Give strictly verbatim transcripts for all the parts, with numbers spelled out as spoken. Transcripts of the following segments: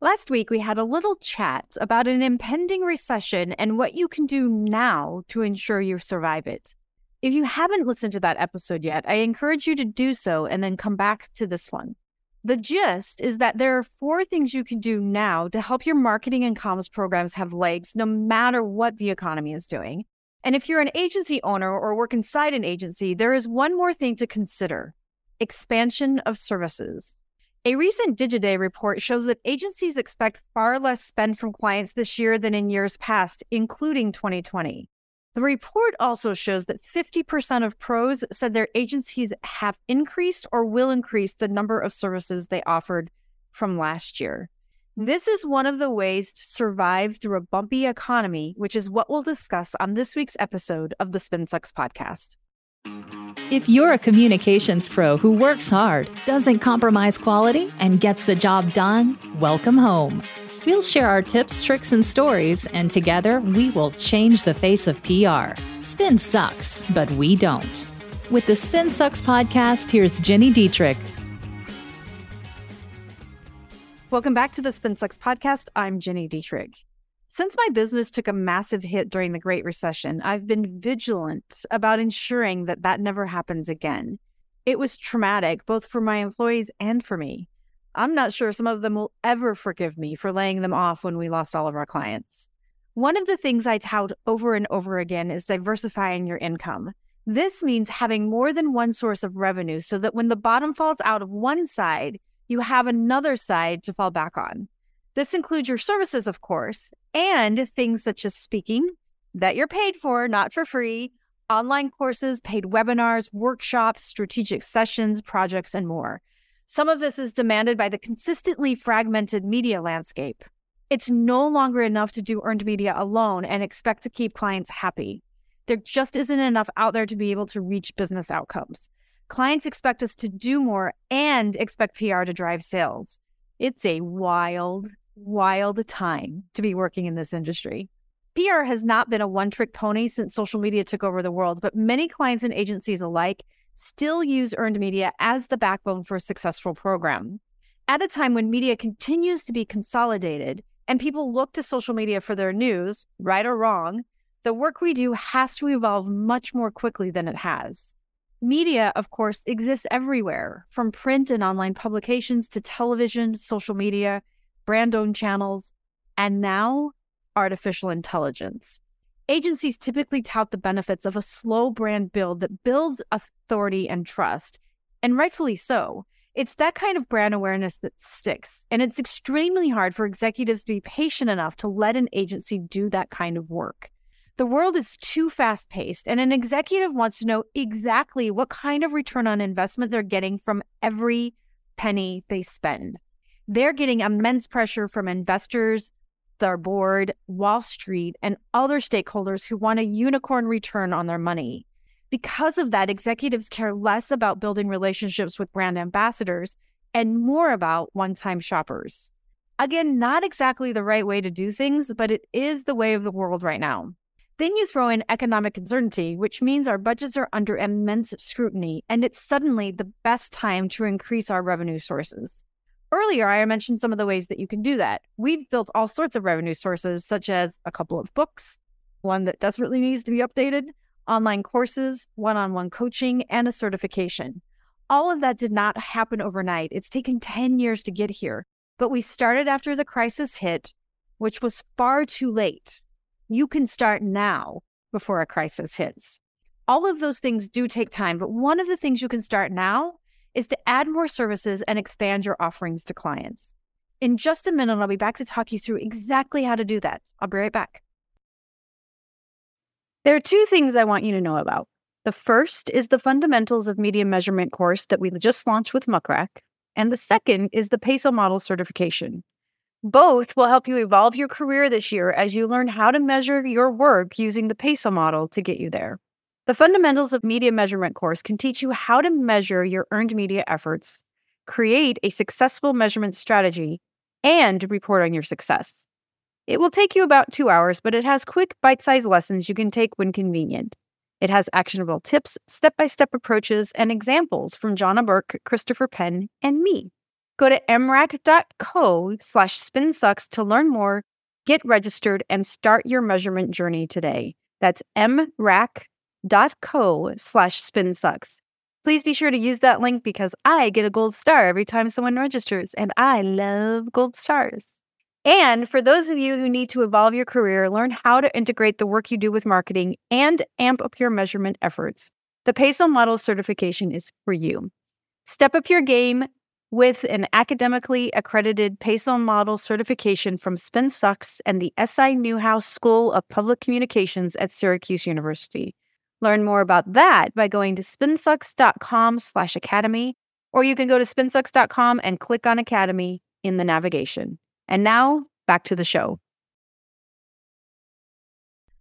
Last week, we had a little chat about an impending recession and what you can do now to ensure you survive it. If you haven't listened to that episode yet, I encourage you to do so and then come back to this one. The gist is that there are four things you can do now to help your marketing and comms programs have legs no matter what the economy is doing. And if you're an agency owner or work inside an agency, there is one more thing to consider: expansion of services. A recent Digiday report shows that agencies expect far less spend from clients this year than in years past, including twenty twenty. The report also shows that fifty percent of pros said their agencies have increased or will increase the number of services they offered from last year. This is one of the ways to survive through a bumpy economy, which is what we'll discuss on this week's episode of the Spin Sucks Podcast. If you're a communications pro who works hard, doesn't compromise quality, and gets the job done, welcome home. We'll share our tips, tricks, and stories, and together we will change the face of P R. Spin sucks, but we don't. With the Spin Sucks Podcast, here's Gini Dietrich. Welcome back to the Spin Sucks Podcast. I'm Gini Dietrich. Since my business took a massive hit during the Great Recession, I've been vigilant about ensuring that that never happens again. It was traumatic, both for my employees and for me. I'm not sure some of them will ever forgive me for laying them off when we lost all of our clients. One of the things I tout over and over again is diversifying your income. This means having more than one source of revenue so that when the bottom falls out of one side, you have another side to fall back on. This includes your services, of course, and things such as speaking that you're paid for, not for free, online courses, paid webinars, workshops, strategic sessions, projects, and more. Some of this is demanded by the consistently fragmented media landscape. It's no longer enough to do earned media alone and expect to keep clients happy. There just isn't enough out there to be able to reach business outcomes. Clients expect us to do more and expect P R to drive sales. It's a wild Wild time to be working in this industry. P R has not been a one-trick pony since social media took over the world, but many clients and agencies alike still use earned media as the backbone for a successful program. At a time when media continues to be consolidated and people look to social media for their news, right or wrong, the work we do has to evolve much more quickly than it has. Media, of course, exists everywhere, from print and online publications to television, social media, brand-owned channels, and now artificial intelligence. Agencies typically tout the benefits of a slow brand build that builds authority and trust, and rightfully so. It's that kind of brand awareness that sticks, and it's extremely hard for executives to be patient enough to let an agency do that kind of work. The world is too fast-paced, and an executive wants to know exactly what kind of return on investment they're getting from every penny they spend. They're getting immense pressure from investors, their board, Wall Street, and other stakeholders who want a unicorn return on their money. Because of that, executives care less about building relationships with brand ambassadors and more about one-time shoppers. Again, not exactly the right way to do things, but it is the way of the world right now. Then you throw in economic uncertainty, which means our budgets are under immense scrutiny, and it's suddenly the best time to increase our revenue sources. Earlier, I mentioned some of the ways that you can do that. We've built all sorts of revenue sources, such as a couple of books, one that desperately needs to be updated, online courses, one-on-one coaching, and a certification. All of that did not happen overnight. It's taken ten years to get here. But we started after the crisis hit, which was far too late. You can start now before a crisis hits. All of those things do take time, but one of the things you can start now is to add more services and expand your offerings to clients. In just a minute, I'll be back to talk you through exactly how to do that. I'll be right back. There are two things I want you to know about. The first is the Fundamentals of Media Measurement course that we just launched with Muck Rack, and the second is the PESO Model certification. Both will help you evolve your career this year as you learn how to measure your work using the PESO model to get you there. The Fundamentals of Media Measurement course can teach you how to measure your earned media efforts, create a successful measurement strategy, and report on your success. It will take you about two hours, but it has quick, bite-sized lessons you can take when convenient. It has actionable tips, step-by-step approaches, and examples from Jonna Burke, Christopher Penn, and me. Go to m rack dot co slash spin sucks to learn more, get registered, and start your measurement journey today. That's m rack dot co slash spin sucks. Please be sure to use that link because I get a gold star every time someone registers, and I love gold stars. And for those of you who need to evolve your career, learn how to integrate the work you do with marketing and amp up your measurement efforts. The PESO Model certification is for you. Step up your game with an academically accredited PESO Model certification from Spin Sucks and the S I Newhouse School of Public Communications at Syracuse University. Learn more about that by going to spin sucks dot com slash academy, or you can go to spin sucks dot com and click on Academy in the navigation. And now, back to the show.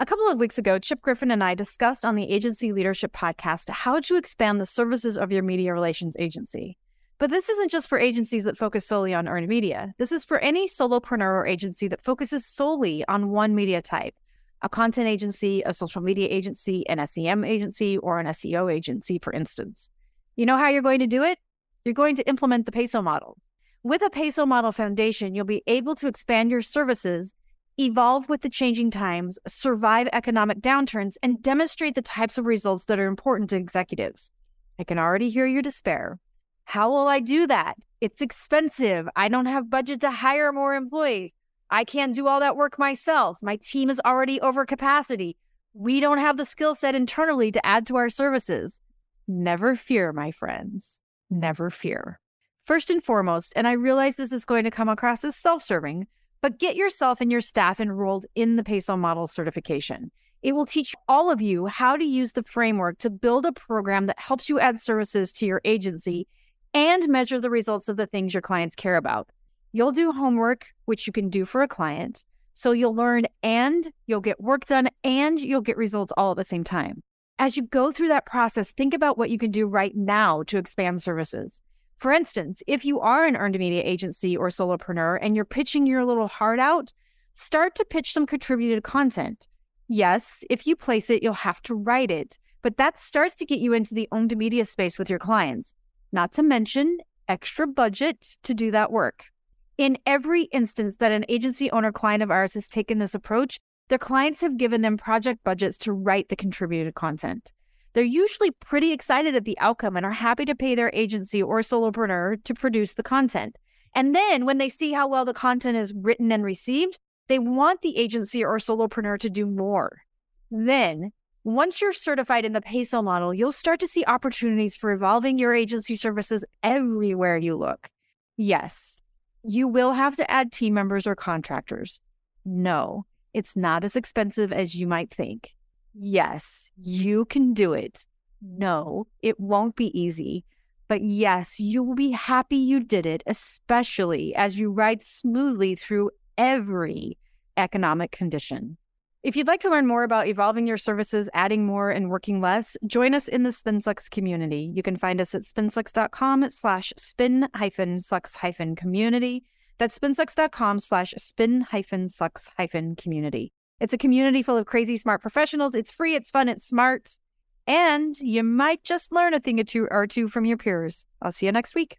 A couple of weeks ago, Chip Griffin and I discussed on the Agency Leadership Podcast how to expand the services of your media relations agency. But this isn't just for agencies that focus solely on earned media. This is for any solopreneur or agency that focuses solely on one media type. A content agency, a social media agency, an S E M agency, or an S E O agency, for instance. You know how you're going to do it? You're going to implement the PESO model. With a PESO model foundation, you'll be able to expand your services, evolve with the changing times, survive economic downturns, and demonstrate the types of results that are important to executives. I can already hear your despair. How will I do that? It's expensive. I don't have budget to hire more employees. I can't do all that work myself. My team is already over capacity. We don't have the skill set internally to add to our services. Never fear, my friends. Never fear. First and foremost, and I realize this is going to come across as self-serving, but get yourself and your staff enrolled in the PESO Model certification. It will teach all of you how to use the framework to build a program that helps you add services to your agency and measure the results of the things your clients care about. You'll do homework, which you can do for a client, so you'll learn and you'll get work done and you'll get results all at the same time. As you go through that process, think about what you can do right now to expand services. For instance, if you are an earned media agency or solopreneur and you're pitching your little heart out, start to pitch some contributed content. Yes, if you place it, you'll have to write it, but that starts to get you into the owned media space with your clients, not to mention extra budget to do that work. In every instance that an agency owner client of ours has taken this approach, their clients have given them project budgets to write the contributed content. They're usually pretty excited at the outcome and are happy to pay their agency or solopreneur to produce the content. And then when they see how well the content is written and received, they want the agency or solopreneur to do more. Then, once you're certified in the PESO model, you'll start to see opportunities for evolving your agency services everywhere you look. Yes. You will have to add team members or contractors. No, it's not as expensive as you might think. Yes, you can do it. No, it won't be easy. But yes, you will be happy you did it, especially as you ride smoothly through every economic condition. If you'd like to learn more about evolving your services, adding more, and working less, join us in the Spin Sucks community. You can find us at spin sucks dot com slash spin hyphen sucks hyphen community. That's spin sucks dot com slash spin hyphen sucks hyphen community. It's a community full of crazy smart professionals. It's free, it's fun, it's smart. And you might just learn a thing or two or two from your peers. I'll see you next week.